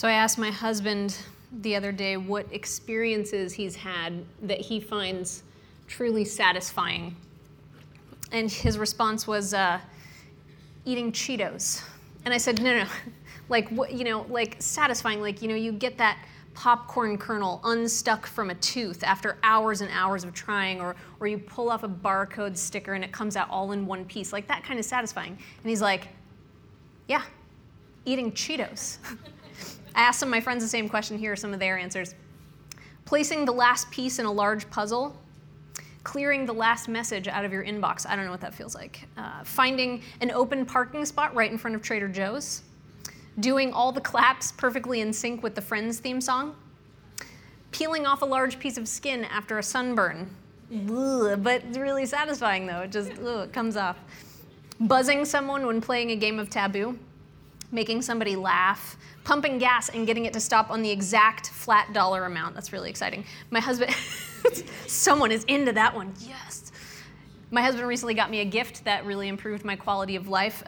So I asked my husband the other day what experiences he's had that he finds truly satisfying. And his response was eating Cheetos. And I said, no, like, what, you know, like satisfying, like, you know, you get that popcorn kernel unstuck from a tooth after hours and hours of trying, or you pull off a barcode sticker and it comes out all in one piece, like that kind of satisfying. And he's like, yeah, eating Cheetos. I asked some of my friends the same question. Here are some of their answers. Placing the last piece in a large puzzle. Clearing the last message out of your inbox. I don't know what that feels like. Finding an open parking spot right in front of Trader Joe's. Doing all the claps perfectly in sync with the Friends theme song. Peeling off a large piece of skin after a sunburn. Ugh, but it's really satisfying, though. It just it comes off. Buzzing someone when playing a game of Taboo. Making somebody laugh. Pumping gas and getting it to stop on the exact flat dollar amount. That's really exciting. My husband, someone is into that one. Yes. My husband recently got me a gift that really improved my quality of life.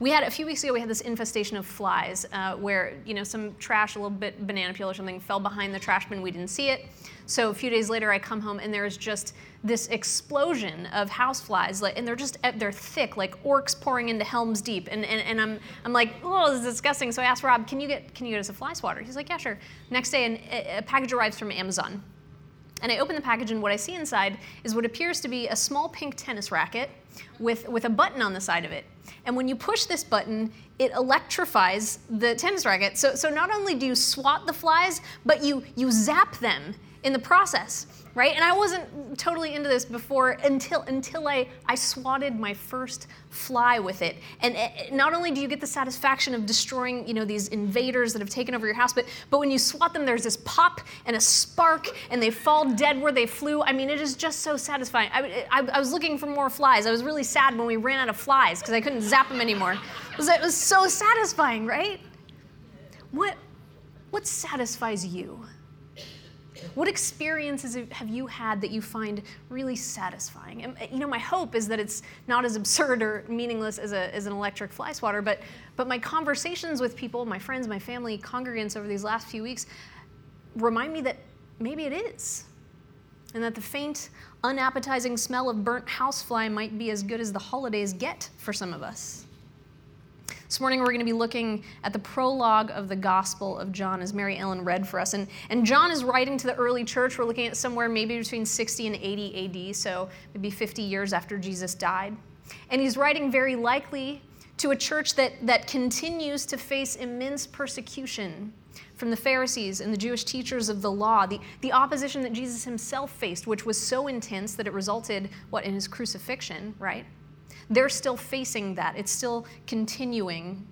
We had, a few weeks ago, we had this infestation of flies where, you know, some trash, a little bit banana peel or something, fell behind the trash bin. We didn't see it. So a few days later, I come home and there's just this explosion of house flies, like, and they're thick, like orcs pouring into Helm's Deep, and I'm like, oh, this is disgusting. So I asked Rob, can you get us a fly swatter? He's like, yeah, sure. Next day, a package arrives from Amazon. And I open the package, and what I see inside is what appears to be a small pink tennis racket with a button on the side of it. And when you push this button, it electrifies the tennis racket. So not only do you swat the flies, but you zap them in the process, right? And I wasn't totally into this before until I swatted my first fly with it. And it, not only do you get the satisfaction of destroying, you know, these invaders that have taken over your house, but when you swat them, there's this pop and a spark, and they fall dead where they flew. I mean, it is just so satisfying. I was looking for more flies. I was really sad when we ran out of flies because I couldn't zap them anymore. It was so satisfying, right? What satisfies you? What experiences have you had that you find really satisfying? And, you know, my hope is that it's not as absurd or meaningless as an electric fly swatter, but my conversations with people, my friends, my family, congregants over these last few weeks remind me that maybe it is, and that the faint, unappetizing smell of burnt housefly might be as good as the holidays get for some of us. This morning, we're going to be looking at the prologue of the Gospel of John, as Mary Ellen read for us. And John is writing to the early church. We're looking at somewhere maybe between 60 and 80 AD, so maybe 50 years after Jesus died. And he's writing very likely to a church that continues to face immense persecution from the Pharisees and the Jewish teachers of the law, the opposition that Jesus himself faced, which was so intense that it resulted, in his crucifixion, right? They're still facing that. It's still continuing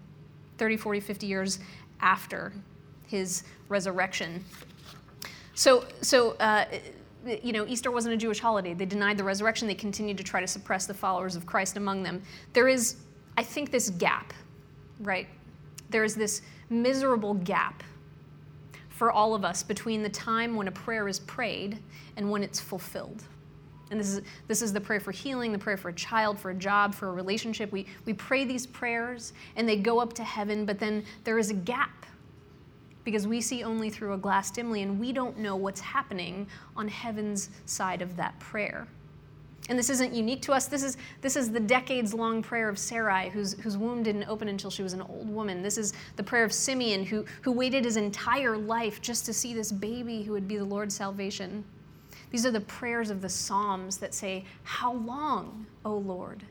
30, 40, 50 years after his resurrection. So you know, Easter wasn't a Jewish holiday. They denied the resurrection. They continued to try to suppress the followers of Christ among them. There is, I think, this gap, right? There is this miserable gap for all of us between the time when a prayer is prayed and when it's fulfilled. And this is the prayer for healing, the prayer for a child, for a job, for a relationship. We pray these prayers, and they go up to heaven, but then there is a gap because we see only through a glass dimly, and we don't know what's happening on heaven's side of that prayer. And this isn't unique to us. This is the decades-long prayer of Sarai, whose womb didn't open until she was an old woman. This is the prayer of Simeon, who waited his entire life just to see this baby who would be the Lord's salvation. These are the prayers of the Psalms that say, "How long, O Lord?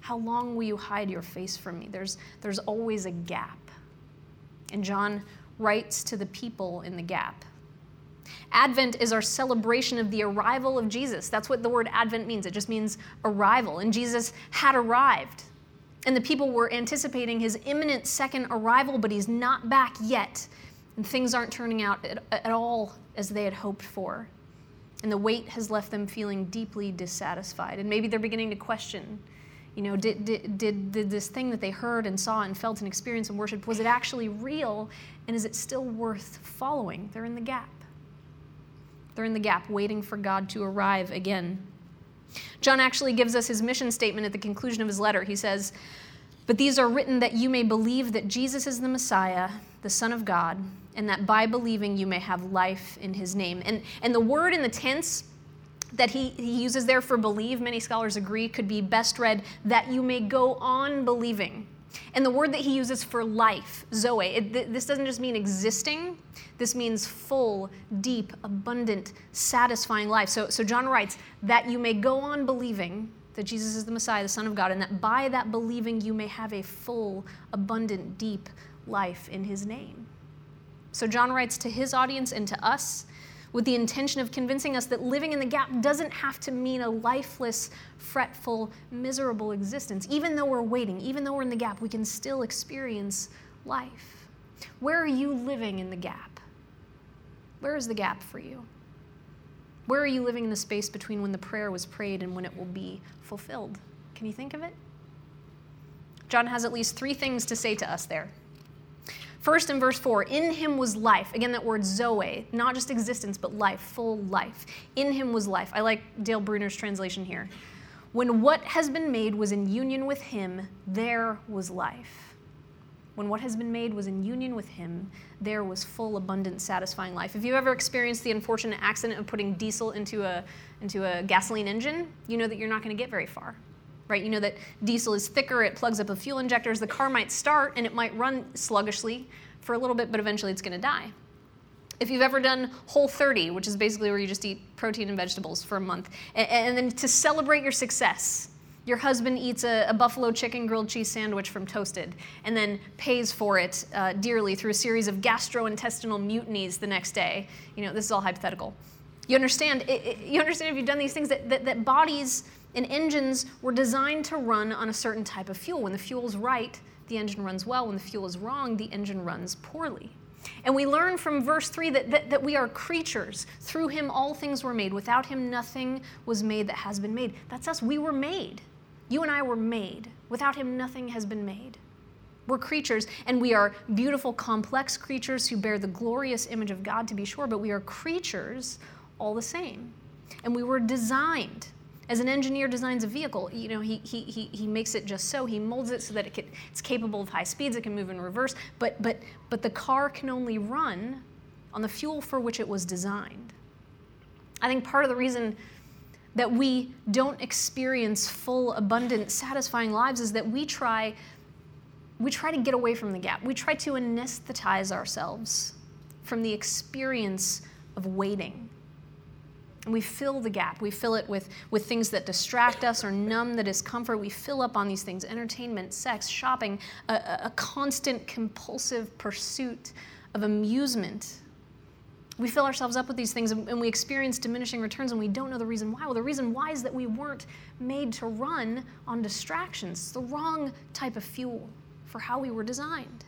How long will you hide your face from me?" There's always a gap. And John writes to the people in the gap. Advent is our celebration of the arrival of Jesus. That's what the word Advent means. It just means arrival. And Jesus had arrived. And the people were anticipating his imminent second arrival, but he's not back yet. And things aren't turning out at all as they had hoped for. And the weight has left them feeling deeply dissatisfied. And maybe they're beginning to question, you know, did this thing that they heard and saw and felt and experienced and worshiped, was it actually real? And is it still worth following? They're in the gap. They're in the gap, waiting for God to arrive again. John actually gives us his mission statement at the conclusion of his letter. He says, But these are written that you may believe that Jesus is the Messiah, the Son of God, and that by believing you may have life in his name. And the word in the tense that he uses there for believe, many scholars agree, could be best read that you may go on believing. And the word that he uses for life, Zoe, this doesn't just mean existing. This means full, deep, abundant, satisfying life. So John writes, that you may go on believing that Jesus is the Messiah, the Son of God, and that by that believing you may have a full, abundant, deep life in his name. So John writes to his audience and to us with the intention of convincing us that living in the gap doesn't have to mean a lifeless, fretful, miserable existence. Even though we're waiting, even though we're in the gap, we can still experience life. Where are you living in the gap? Where is the gap for you? Where are you living in the space between when the prayer was prayed and when it will be fulfilled? Can you think of it? John has at least three things to say to us there. First, in verse 4, in him was life. Again, that word Zoe, not just existence, but life, full life. In him was life. I like Dale Bruner's translation here. When what has been made was in union with him, there was life. When what has been made was in union with him, there was full, abundant, satisfying life. If you've ever experienced the unfortunate accident of putting diesel into a gasoline engine, you know that you're not going to get very far. Right? You know that diesel is thicker, it plugs up a fuel injectors, the car might start and it might run sluggishly for a little bit, but eventually it's going to die. If you've ever done Whole30, which is basically where you just eat protein and vegetables for a month, and then to celebrate your success, your husband eats a buffalo chicken grilled cheese sandwich from Toasted and then pays for it dearly through a series of gastrointestinal mutinies the next day. You know, this is all hypothetical. You understand if you've done these things that bodies and engines were designed to run on a certain type of fuel. When the fuel's right, the engine runs well. When the fuel is wrong, the engine runs poorly. And we learn from verse 3 that we are creatures. Through him all things were made. Without him nothing was made that has been made. That's us. We were made. You and I were made. Without him nothing has been made. We're creatures, and we are beautiful, complex creatures who bear the glorious image of God, to be sure, but we are creatures all the same. And we were designed. As an engineer designs a vehicle, you know, he makes it just so. He molds it so that it's capable of high speeds, it can move in reverse, but the car can only run on the fuel for which it was designed. I think part of the reason that we don't experience full, abundant, satisfying lives is that we try to get away from the gap. We try to anesthetize ourselves from the experience of waiting. And we fill the gap. We fill it with things that distract us or numb the discomfort. We fill up on these things: entertainment, sex, shopping, a constant compulsive pursuit of amusement. We fill ourselves up with these things and we experience diminishing returns and we don't know the reason why. Well, the reason why is that we weren't made to run on distractions. It's the wrong type of fuel for how we were designed.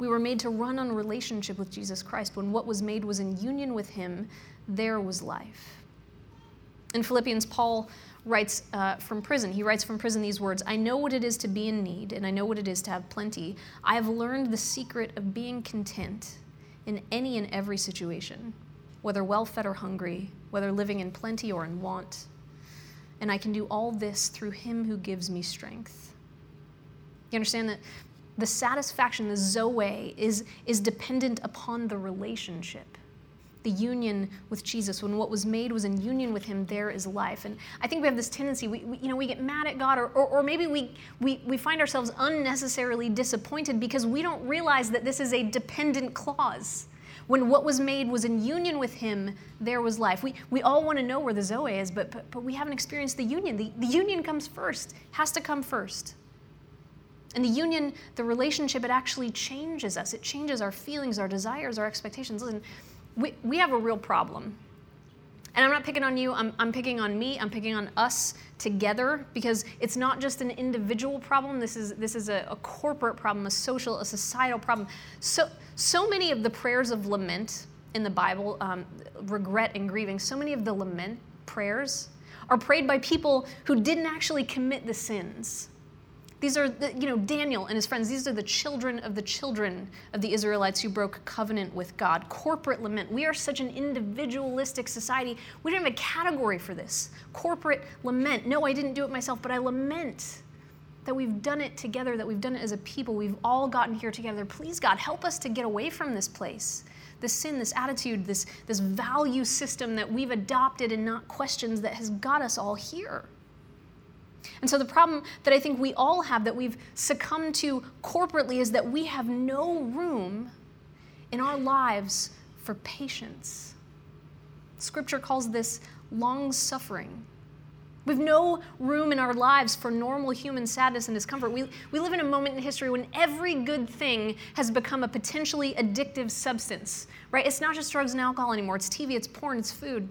We were made to run on relationship with Jesus Christ. When what was made was in union with him, there was life. In Philippians, Paul writes from prison. He writes from prison these words: I know what it is to be in need, and I know what it is to have plenty. I have learned the secret of being content in any and every situation, whether well-fed or hungry, whether living in plenty or in want. And I can do all this through him who gives me strength. You understand that? The satisfaction, the Zoe, is dependent upon the relationship, the union with Jesus. When what was made was in union with him, there is life. And I think we have this tendency, we get mad at God, or maybe we find ourselves unnecessarily disappointed because we don't realize that this is a dependent clause. When what was made was in union with him, there was life. We all want to know where the Zoe is, but we haven't experienced the union. The union comes first, has to come first. And the union, the relationship, it actually changes us. It changes our feelings, our desires, our expectations. Listen, we have a real problem. And I'm not picking on you. I'm picking on me. I'm picking on us together, because it's not just an individual problem. This is a corporate problem, a social, a societal problem. So many of the prayers of lament in the Bible, regret and grieving, so many of the lament prayers are prayed by people who didn't actually commit the sins. These are, Daniel and his friends. These are the children of the Israelites who broke covenant with God. Corporate lament. We are such an individualistic society. We don't have a category for this. Corporate lament. No, I didn't do it myself, but I lament that we've done it together, that we've done it as a people. We've all gotten here together. Please, God, help us to get away from this place, this sin, this attitude, this value system that we've adopted and not questions that has got us all here. And so the problem that I think we all have, that we've succumbed to corporately, is that we have no room in our lives for patience. Scripture calls this long-suffering. We've no room in our lives for normal human sadness and discomfort. We live in a moment in history when every good thing has become a potentially addictive substance, right? It's not just drugs and alcohol anymore. It's TV, it's porn, it's food.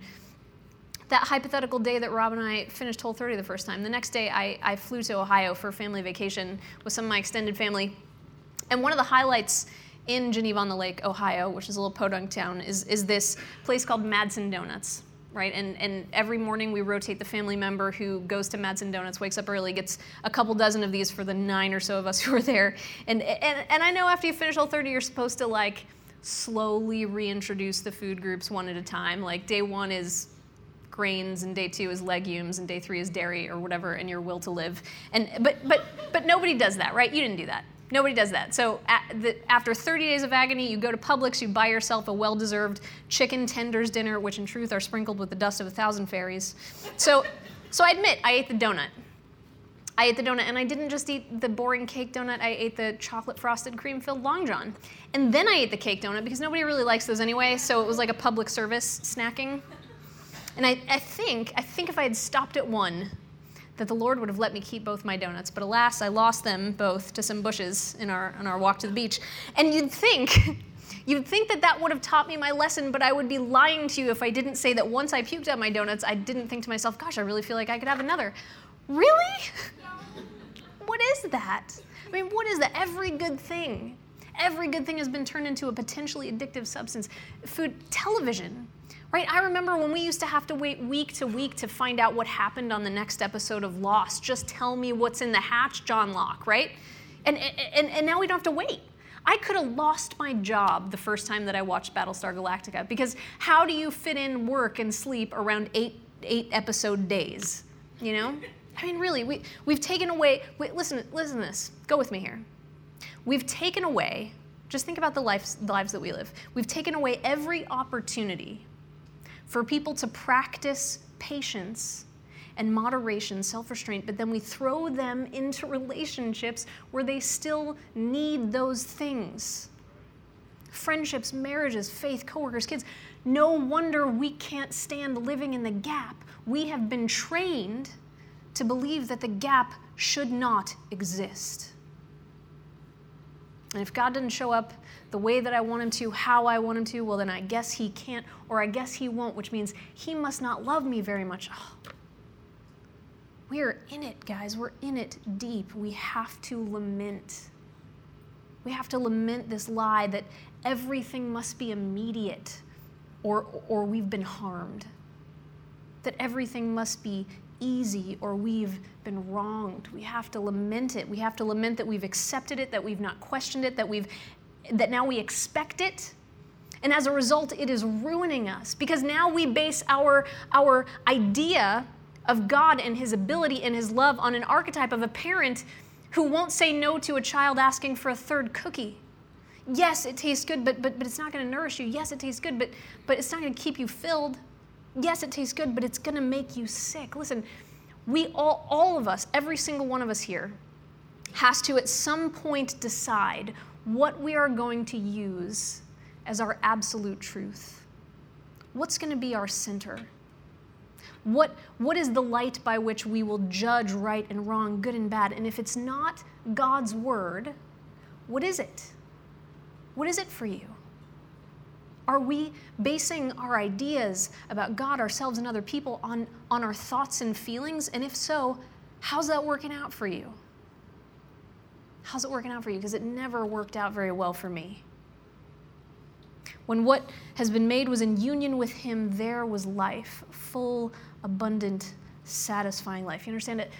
That hypothetical day that Rob and I finished Whole30 the first time, the next day I flew to Ohio for a family vacation with some of my extended family. And one of the highlights in Geneva-on-the-Lake, Ohio, which is a little podunk town, is this place called Madsen Donuts. Right, and every morning we rotate the family member who goes to Madsen Donuts, wakes up early, gets a couple dozen of these for the 9 or so of us who are there. And I know after you finish Whole30, you're supposed to like slowly reintroduce the food groups one at a time. Like day 1 is grains, and day 2 is legumes, and day 3 is dairy or whatever, and your will to live. And but nobody does that, right? You didn't do that. Nobody does that. So after 30 days of agony, you go to Publix, you buy yourself a well-deserved chicken tenders dinner, which in truth are sprinkled with the dust of 1,000 fairies. So I admit, I ate the donut. I ate the donut, and I didn't just eat the boring cake donut. I ate the chocolate frosted cream-filled Long John. And then I ate the cake donut, because nobody really likes those anyway, so it was like a public service snacking. And I think if I had stopped at one, that the Lord would have let me keep both my donuts. But alas, I lost them both to some bushes on our walk to the beach. And you'd think that would have taught me my lesson, but I would be lying to you if I didn't say that once I puked out my donuts, I didn't think to myself, gosh, I really feel like I could have another. Really? What is that? I mean, what is that? Every good thing has been turned into a potentially addictive substance. Food, television. Right? I remember when we used to have to wait week to week to find out what happened on the next episode of Lost. Just tell me what's in the hatch, John Locke, right? And now we don't have to wait. I could have lost my job the first time that I watched Battlestar Galactica, because how do you fit in work and sleep around eight episode days? You know? I mean, really, we've taken away... Wait, listen to this. Go with me here. We've taken away... Just think about the lives that we live. We've taken away every opportunity for people to practice patience and moderation, self-restraint, but then we throw them into relationships where they still need those things. Friendships, marriages, faith, coworkers, kids. No wonder we can't stand living in the gap. We have been trained to believe that the gap should not exist. And if God didn't show up the way that I want him to, how I want him to, well, then I guess he can't, or I guess he won't, which means he must not love me very much. Oh. We are in it, guys. We're in it deep. We have to lament. We have to lament this lie that everything must be immediate, or we've been harmed. That everything must be easy, or we've been wronged. We have to lament it. We have to lament that we've accepted it, that we've not questioned it, that now we expect it. And as a result, it is ruining us, because now we base our idea of God and his ability and his love on an archetype of a parent who won't say no to a child asking for a third cookie. Yes, it tastes good, but it's not going to nourish you. Yes, it tastes good, but it's not going to keep you filled. Yes, it tastes good, but it's going to make you sick. Listen, we all of us, every single one of us here, has to at some point decide what we are going to use as our absolute truth. What's going to be our center? What is the light by which we will judge right and wrong, good and bad? And if it's not God's word, what is it? What is it for you? Are we basing our ideas about God, ourselves, and other people on our thoughts and feelings? And if so, how's that working out for you? How's it working out for you? Because it never worked out very well for me. When what has been made was in union with him, there was life, full, abundant, satisfying life. You understand it?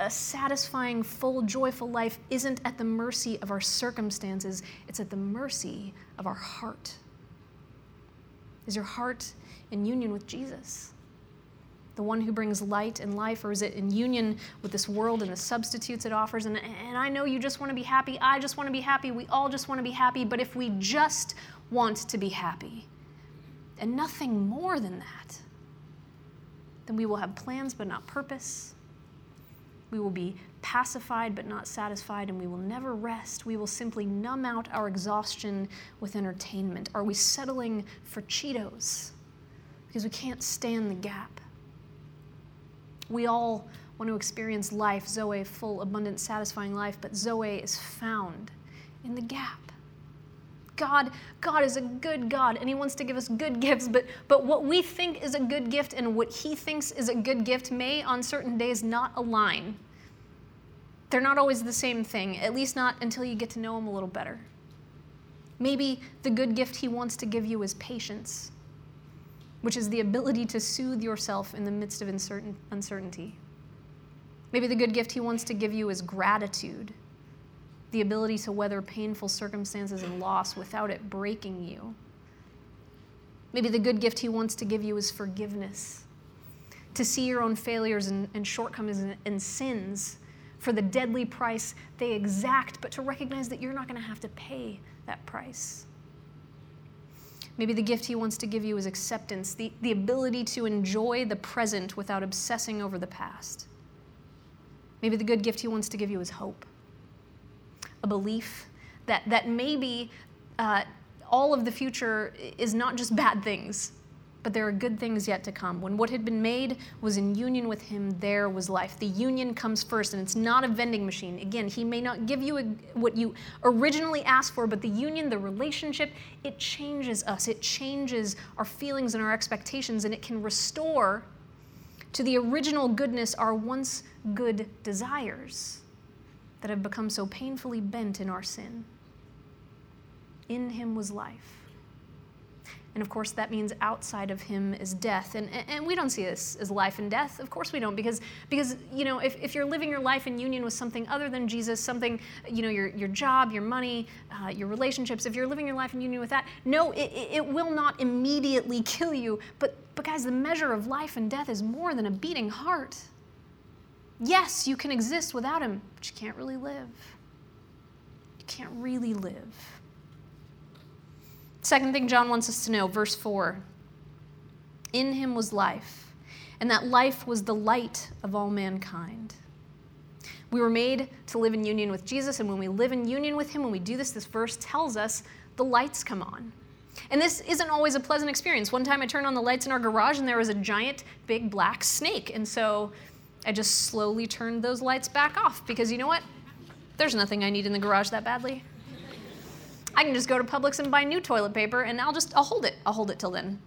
A satisfying, full, joyful life isn't at the mercy of our circumstances. It's at the mercy of our heart. Is your heart in union with Jesus? the one who brings light and life, or is it in union with this world and the substitutes it offers? And I know you just want to be happy. I just want to be happy. We all just want to be happy. But if we just want to be happy and nothing more than that, then we will have plans but not purpose. We will be pacified but not satisfied, and we will never rest. We will simply numb out our exhaustion with entertainment. Are we settling for Cheetos because we can't stand the gap? We all want to experience life, Zoe, full, abundant, satisfying life, but Zoe is found in the gap. God is a good God, and he wants to give us good gifts, but what we think is a good gift and what he thinks is a good gift may on certain days not align. They're not always the same thing, at least not until you get to know him a little better. Maybe the good gift he wants to give you is patience, which is the ability to soothe yourself in the midst of uncertainty. Maybe the good gift he wants to give you is gratitude, the ability to weather painful circumstances and loss without it breaking you. Maybe the good gift he wants to give you is forgiveness, to see your own failures and shortcomings and sins for the deadly price they exact, but to recognize that you're not going to have to pay that price. Maybe the gift he wants to give you is acceptance, the ability to enjoy the present without obsessing over the past. Maybe the good gift he wants to give you is hope, a belief that maybe all of the future is not just bad things, but there are good things yet to come. When what had been made was in union with him, there was life. The union comes first, and it's not a vending machine. Again, he may not give you what you originally asked for, but the union, the relationship, it changes us. It changes our feelings and our expectations, and it can restore to the original goodness our once good desires that have become so painfully bent in our sin. In him was life. And of course, that means outside of him is death. And we don't see this as life and death. Of course we don't, because you know, if you're living your life in union with something other than Jesus, something, you know, your job, your money, your relationships, if you're living your life in union with that, no, it will not immediately kill you. But guys, the measure of life and death is more than a beating heart. Yes, you can exist without him, but you can't really live. You can't really live. Second thing John wants us to know, verse 4. In him was life, and that life was the light of all mankind. We were made to live in union with Jesus, and when we live in union with him, when we do this verse tells us the lights come on. And this isn't always a pleasant experience. One time I turned on the lights in our garage, and there was a giant, big, black snake. And so I just slowly turned those lights back off, because you know what? There's nothing I need in the garage that badly. I can just go to Publix and buy new toilet paper, and I'll hold it. I'll hold it till then.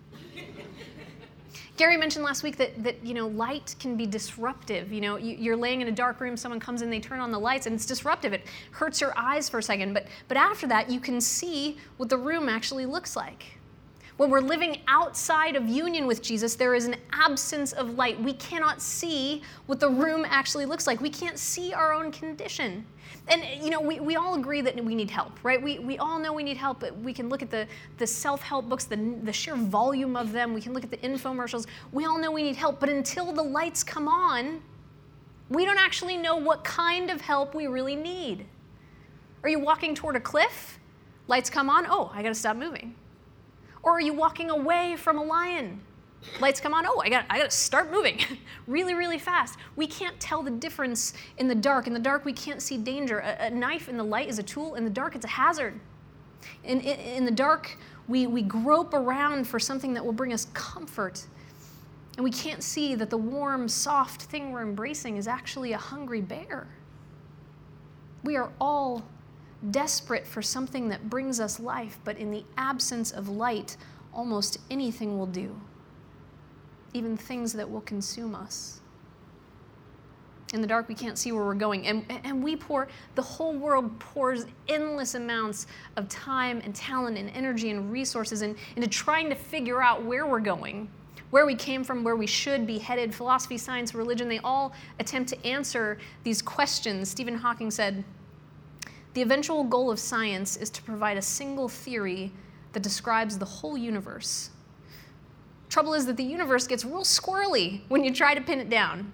Gary mentioned last week that you know, light can be disruptive. You know, you're laying in a dark room, someone comes in, they turn on the lights, and it's disruptive. It hurts your eyes for a second, but after that, you can see what the room actually looks like. When we're living outside of union with Jesus, there is an absence of light. We cannot see what the room actually looks like. We can't see our own condition. And, you know, we all agree that we need help, right? We all know we need help, but we can look at the self-help books, the sheer volume of them. We can look at the infomercials. We all know we need help, but until the lights come on, we don't actually know what kind of help we really need. Are you walking toward a cliff? Lights come on. Oh, I got to stop moving. Or are you walking away from a lion? Lights come on, oh, I got to start moving really, really fast. We can't tell the difference in the dark. In the dark, we can't see danger. A knife in the light is a tool. In the dark, it's a hazard. In the dark, we grope around for something that will bring us comfort. And we can't see that the warm, soft thing we're embracing is actually a hungry bear. We are all desperate for something that brings us life, but in the absence of light, almost anything will do, even things that will consume us. In the dark, we can't see where we're going, and the whole world pours endless amounts of time and talent and energy and resources into trying to figure out where we're going, where we came from, where we should be headed. Philosophy, science, religion, they all attempt to answer these questions. Stephen Hawking said, "The eventual goal of science is to provide a single theory that describes the whole universe. Trouble is that the universe gets real squirrely when you try to pin it down.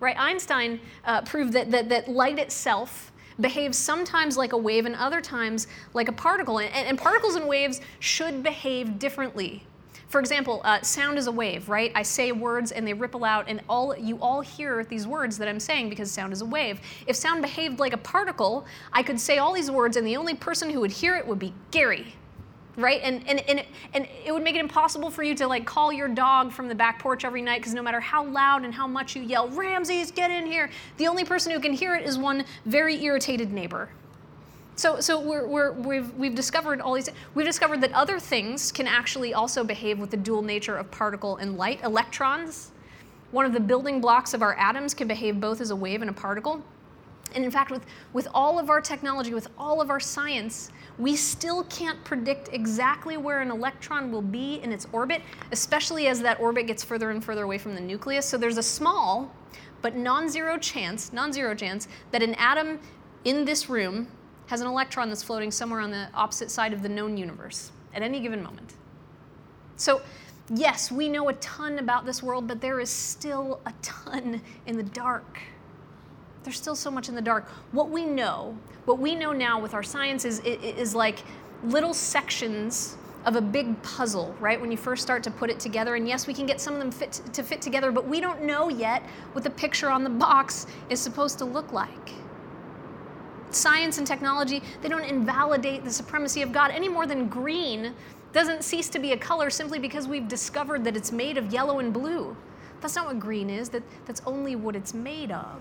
Right? Einstein proved that light itself behaves sometimes like a wave and other times like a particle. And particles and waves should behave differently. For example, sound is a wave, right? I say words and they ripple out, and you all hear these words that I'm saying because sound is a wave. If sound behaved like a particle, I could say all these words, and the only person who would hear it would be Gary, right? And it would make it impossible for you to like call your dog from the back porch every night, because no matter how loud and how much you yell, "Ramses, get in here," the only person who can hear it is one very irritated neighbor. So we've discovered all these. We've discovered that other things can actually also behave with the dual nature of particle and light. Electrons, one of the building blocks of our atoms, can behave both as a wave and a particle. And in fact, with all of our technology, with all of our science, we still can't predict exactly where an electron will be in its orbit, especially as that orbit gets further and further away from the nucleus. So there's a small, but non-zero chance that an atom in this room has an electron that's floating somewhere on the opposite side of the known universe at any given moment. So yes, we know a ton about this world, but there is still a ton in the dark. There's still so much in the dark. What we know now with our science is like little sections of a big puzzle, right? When you first start to put it together, and yes, we can get some of them fit together, but we don't know yet what the picture on the box is supposed to look like. Science and technology, they don't invalidate the supremacy of God any more than green doesn't cease to be a color simply because we've discovered that it's made of yellow and blue. That's not what green is. That's only what it's made of.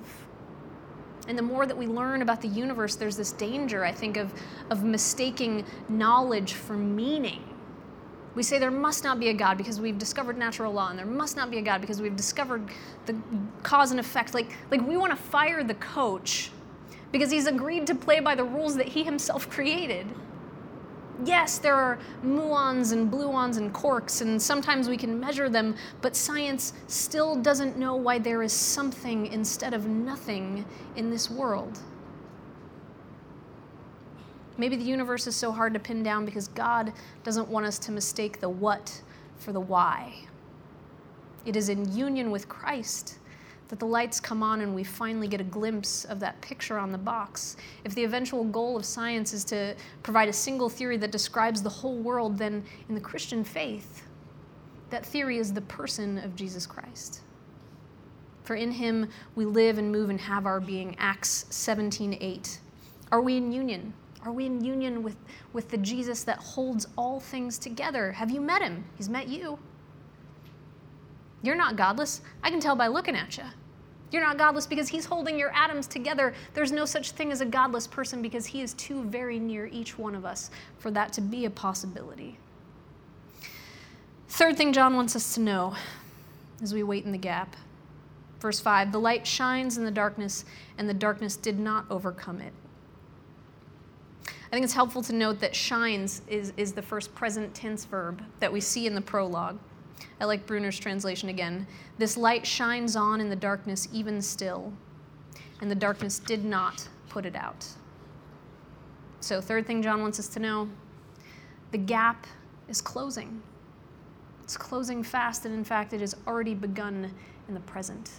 And the more that we learn about the universe, there's this danger, I think, of mistaking knowledge for meaning. We say there must not be a God because we've discovered natural law, and there must not be a God because we've discovered the cause and effect. Like we want to fire the coach because he's agreed to play by the rules that he himself created. Yes, there are muons and gluons and quarks, and sometimes we can measure them, but science still doesn't know why there is something instead of nothing in this world. Maybe the universe is so hard to pin down because God doesn't want us to mistake the what for the why. It is in union with Christ that the lights come on and we finally get a glimpse of that picture on the box. If the eventual goal of science is to provide a single theory that describes the whole world, then in the Christian faith, that theory is the person of Jesus Christ. For in him we live and move and have our being, Acts 17:8. Are we in union? Are we in union with the Jesus that holds all things together? Have you met him? He's met you. You're not godless. I can tell by looking at you. You're not godless because he's holding your atoms together. There's no such thing as a godless person because he is too very near each one of us for that to be a possibility. Third thing John wants us to know as we wait in the gap. Verse 5, the light shines in the darkness, and the darkness did not overcome it. I think it's helpful to note that shines is the first present tense verb that we see in the prologue. I like Brunner's translation again. This light shines on in the darkness even still, and the darkness did not put it out. So third thing John wants us to know, the gap is closing. It's closing fast, and in fact, it has already begun in the present.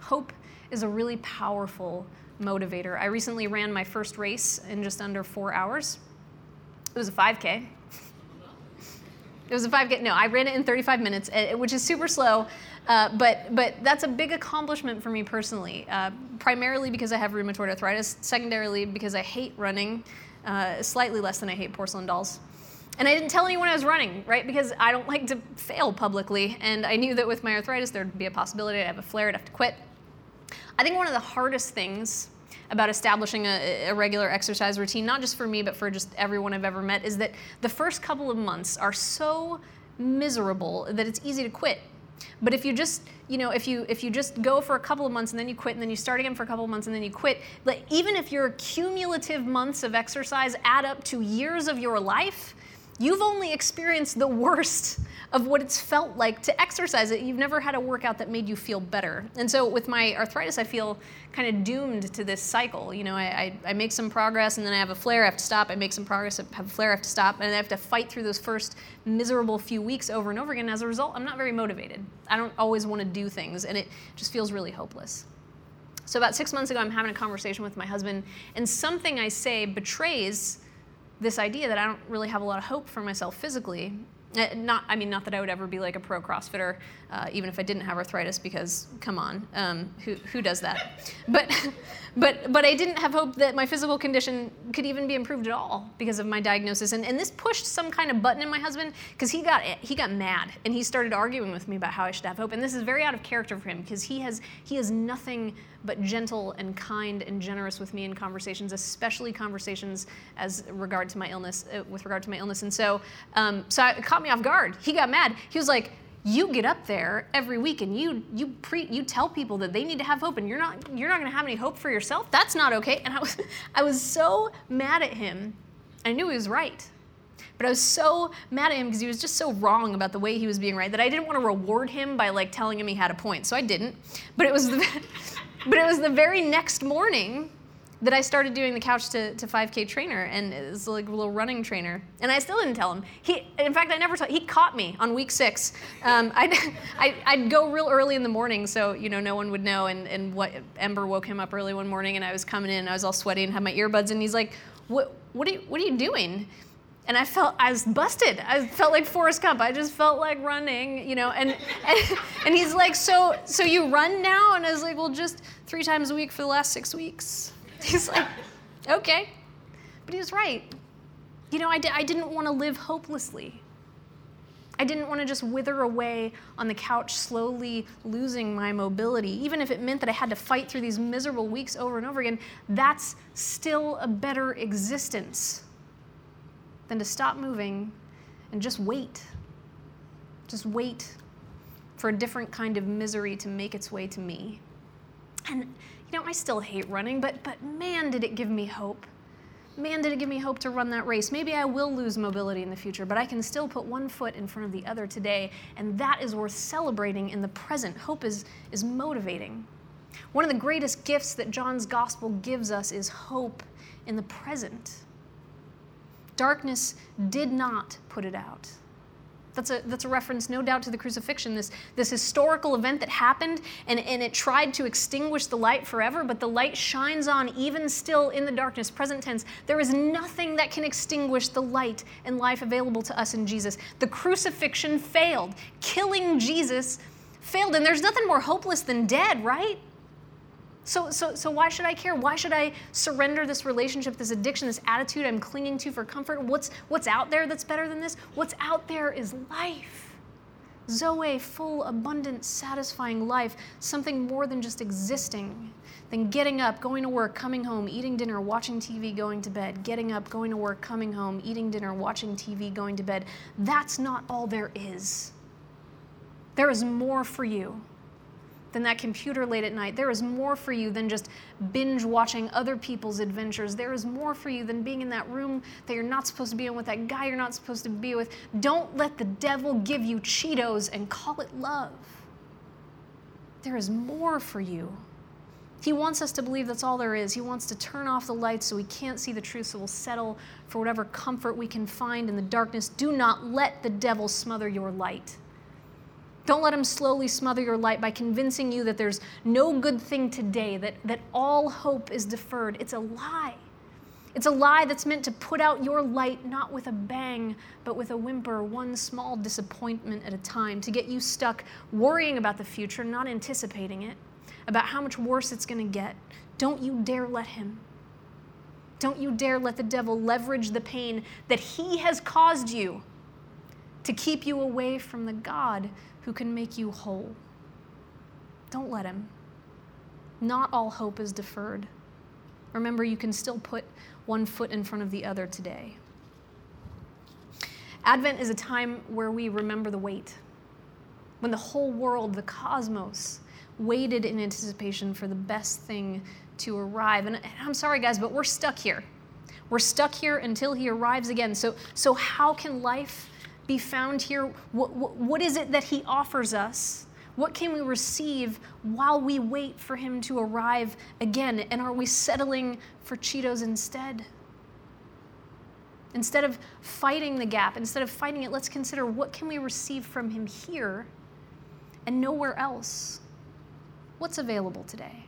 Hope is a really powerful motivator. I recently ran my first race in just under 4 hours. It was a 5K. It was a 5K. No, I ran it in 35 minutes, which is super slow, but that's a big accomplishment for me personally, primarily because I have rheumatoid arthritis, secondarily because I hate running, slightly less than I hate porcelain dolls. And I didn't tell anyone I was running, right, because I don't like to fail publicly, and I knew that with my arthritis there'd be a possibility I'd have a flare, I'd have to quit. I think one of the hardest things about establishing a regular exercise routine, not just for me, but for just everyone I've ever met, is that the first couple of months are so miserable that it's easy to quit. But if you just, if you just go for a couple of months and then you quit and then you start again for a couple of months and then you quit, like even if your cumulative months of exercise add up to years of your life, you've only experienced the worst of what it's felt like to exercise it. You've never had a workout that made you feel better. And so with my arthritis, I feel kind of doomed to this cycle. You know, I make some progress, and then I have a flare, I have to stop. I make some progress, I have a flare, I have to stop. And I have to fight through those first miserable few weeks over and over again. And as a result, I'm not very motivated. I don't always want to do things, and it just feels really hopeless. So about 6 months ago, I'm having a conversation with my husband, and something I say betrays this idea that I don't really have a lot of hope for myself physically. Not that I would ever be like a pro CrossFitter, even if I didn't have arthritis, because come on, who does that? But I didn't have hope that my physical condition could even be improved at all because of my diagnosis. And this pushed some kind of button in my husband, because he got mad and he started arguing with me about how I should have hope. And this is very out of character for him, because he is nothing but gentle and kind and generous with me in conversations, especially conversations with regard to my illness. And so it caught me off guard. He got mad. He was like, "You get up there every week and you tell people that they need to have hope, and you're not going to have any hope for yourself. That's not okay." And I was so mad at him. I knew he was right, but I was so mad at him because he was just so wrong about the way he was being right that I didn't want to reward him by like telling him he had a point. So I didn't. But it was the very next morning that I started doing the couch to 5K trainer, and it was like a little running trainer. And I still didn't tell him. He caught me on week 6. I'd go real early in the morning, so you know no one would know. And Ember woke him up early one morning, and I was coming in, and I was all sweaty and had my earbuds in. He's like, "What are you doing?" And I was busted. I felt like Forrest Gump. I just felt like running, you know. And he's like, "So you run now?" And I was like, "Well, just 3 times a week for the last 6 weeks." He's like, "Okay." But he was right. You know, I didn't want to live hopelessly. I didn't want to just wither away on the couch, slowly losing my mobility, even if it meant that I had to fight through these miserable weeks over and over again. That's still a better existence than to stop moving and just wait. Just wait for a different kind of misery to make its way to me. And you know, I still hate running, but man, did it give me hope. Man, did it give me hope to run that race. Maybe I will lose mobility in the future, but I can still put one foot in front of the other today, and that is worth celebrating in the present. Hope is motivating. One of the greatest gifts that John's gospel gives us is hope in the present. Darkness did not put it out. That's a reference, no doubt, to the crucifixion, this historical event that happened, and it tried to extinguish the light forever, but the light shines on even still in the darkness, present tense. There is nothing that can extinguish the light and life available to us in Jesus. The crucifixion failed. Killing Jesus failed, and there's nothing more hopeless than dead, right? So why should I care? Why should I surrender this relationship, this addiction, this attitude I'm clinging to for comfort? What's out there that's better than this? What's out there is life. Zoe, full, abundant, satisfying life. Something more than just existing, than getting up, going to work, coming home, eating dinner, watching TV, going to bed. Getting up, going to work, coming home, eating dinner, watching TV, going to bed. That's not all there is. There is more for you than that computer late at night. There is more for you than just binge watching other people's adventures. There is more for you than being in that room that you're not supposed to be in with that guy you're not supposed to be with. Don't let the devil give you Cheetos and call it love. There is more for you. He wants us to believe that's all there is. He wants to turn off the lights so we can't see the truth, so we'll settle for whatever comfort we can find in the darkness. Do not let the devil smother your light. Don't let him slowly smother your light by convincing you that there's no good thing today, that all hope is deferred. It's a lie. It's a lie that's meant to put out your light, not with a bang, but with a whimper, one small disappointment at a time, to get you stuck worrying about the future, not anticipating it, about how much worse it's going to get. Don't you dare let him. Don't you dare let the devil leverage the pain that he has caused you to keep you away from the God who can make you whole. Don't let him. Not all hope is deferred. Remember, you can still put one foot in front of the other today. Advent is a time where we remember the wait, when the whole world, the cosmos, waited in anticipation for the best thing to arrive. And I'm sorry, guys, but we're stuck here. We're stuck here until he arrives again. So how can life be found here? What is it that he offers us? What can we receive while we wait for him to arrive again? And are we settling for Cheetos instead? Instead of fighting the gap, instead of fighting it, let's consider what can we receive from him here and nowhere else? What's available today?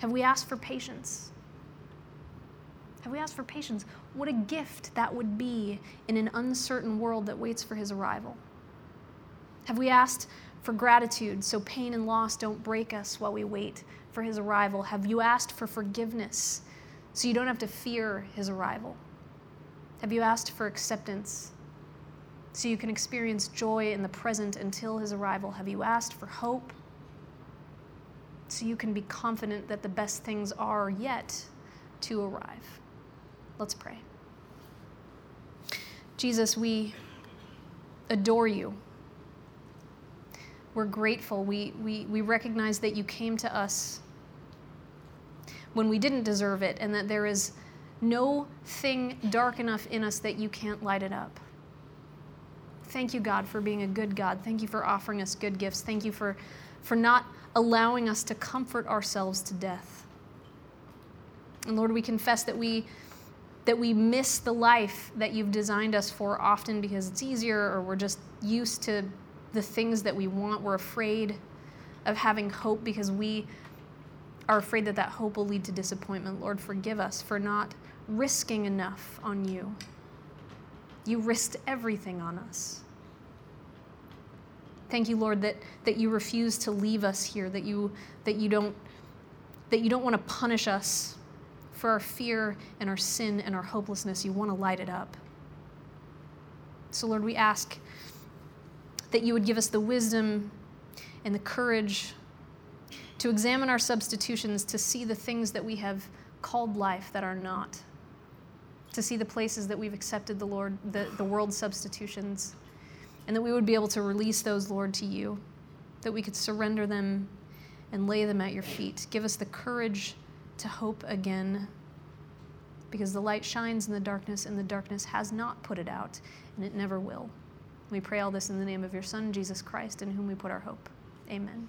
Have we asked for patience? Have we asked for patience? What a gift that would be in an uncertain world that waits for his arrival. Have we asked for gratitude so pain and loss don't break us while we wait for his arrival? Have you asked for forgiveness so you don't have to fear his arrival? Have you asked for acceptance so you can experience joy in the present until his arrival? Have you asked for hope so you can be confident that the best things are yet to arrive? Let's pray. Jesus, we adore you. We're grateful. We recognize that you came to us when we didn't deserve it, and that there is no thing dark enough in us that you can't light it up. Thank you, God, for being a good God. Thank you for offering us good gifts. Thank you for not allowing us to comfort ourselves to death. And Lord, we confess that we miss the life that you've designed us for often because it's easier, or we're just used to the things that we want. We're afraid of having hope because we are afraid that hope will lead to disappointment. Lord, forgive us for not risking enough on you. You risked everything on us. Thank you, Lord, that you refuse to leave us here, that you don't want to punish us for our fear and our sin and our hopelessness. You want to light it up. So, Lord, we ask that you would give us the wisdom and the courage to examine our substitutions, to see the things that we have called life that are not, to see the places that we've accepted the world's substitutions, and that we would be able to release those, Lord, to you, that we could surrender them and lay them at your feet. Give us the courage to hope again, because the light shines in the darkness, and the darkness has not put it out, and it never will. We pray all this in the name of your Son, Jesus Christ, in whom we put our hope. Amen.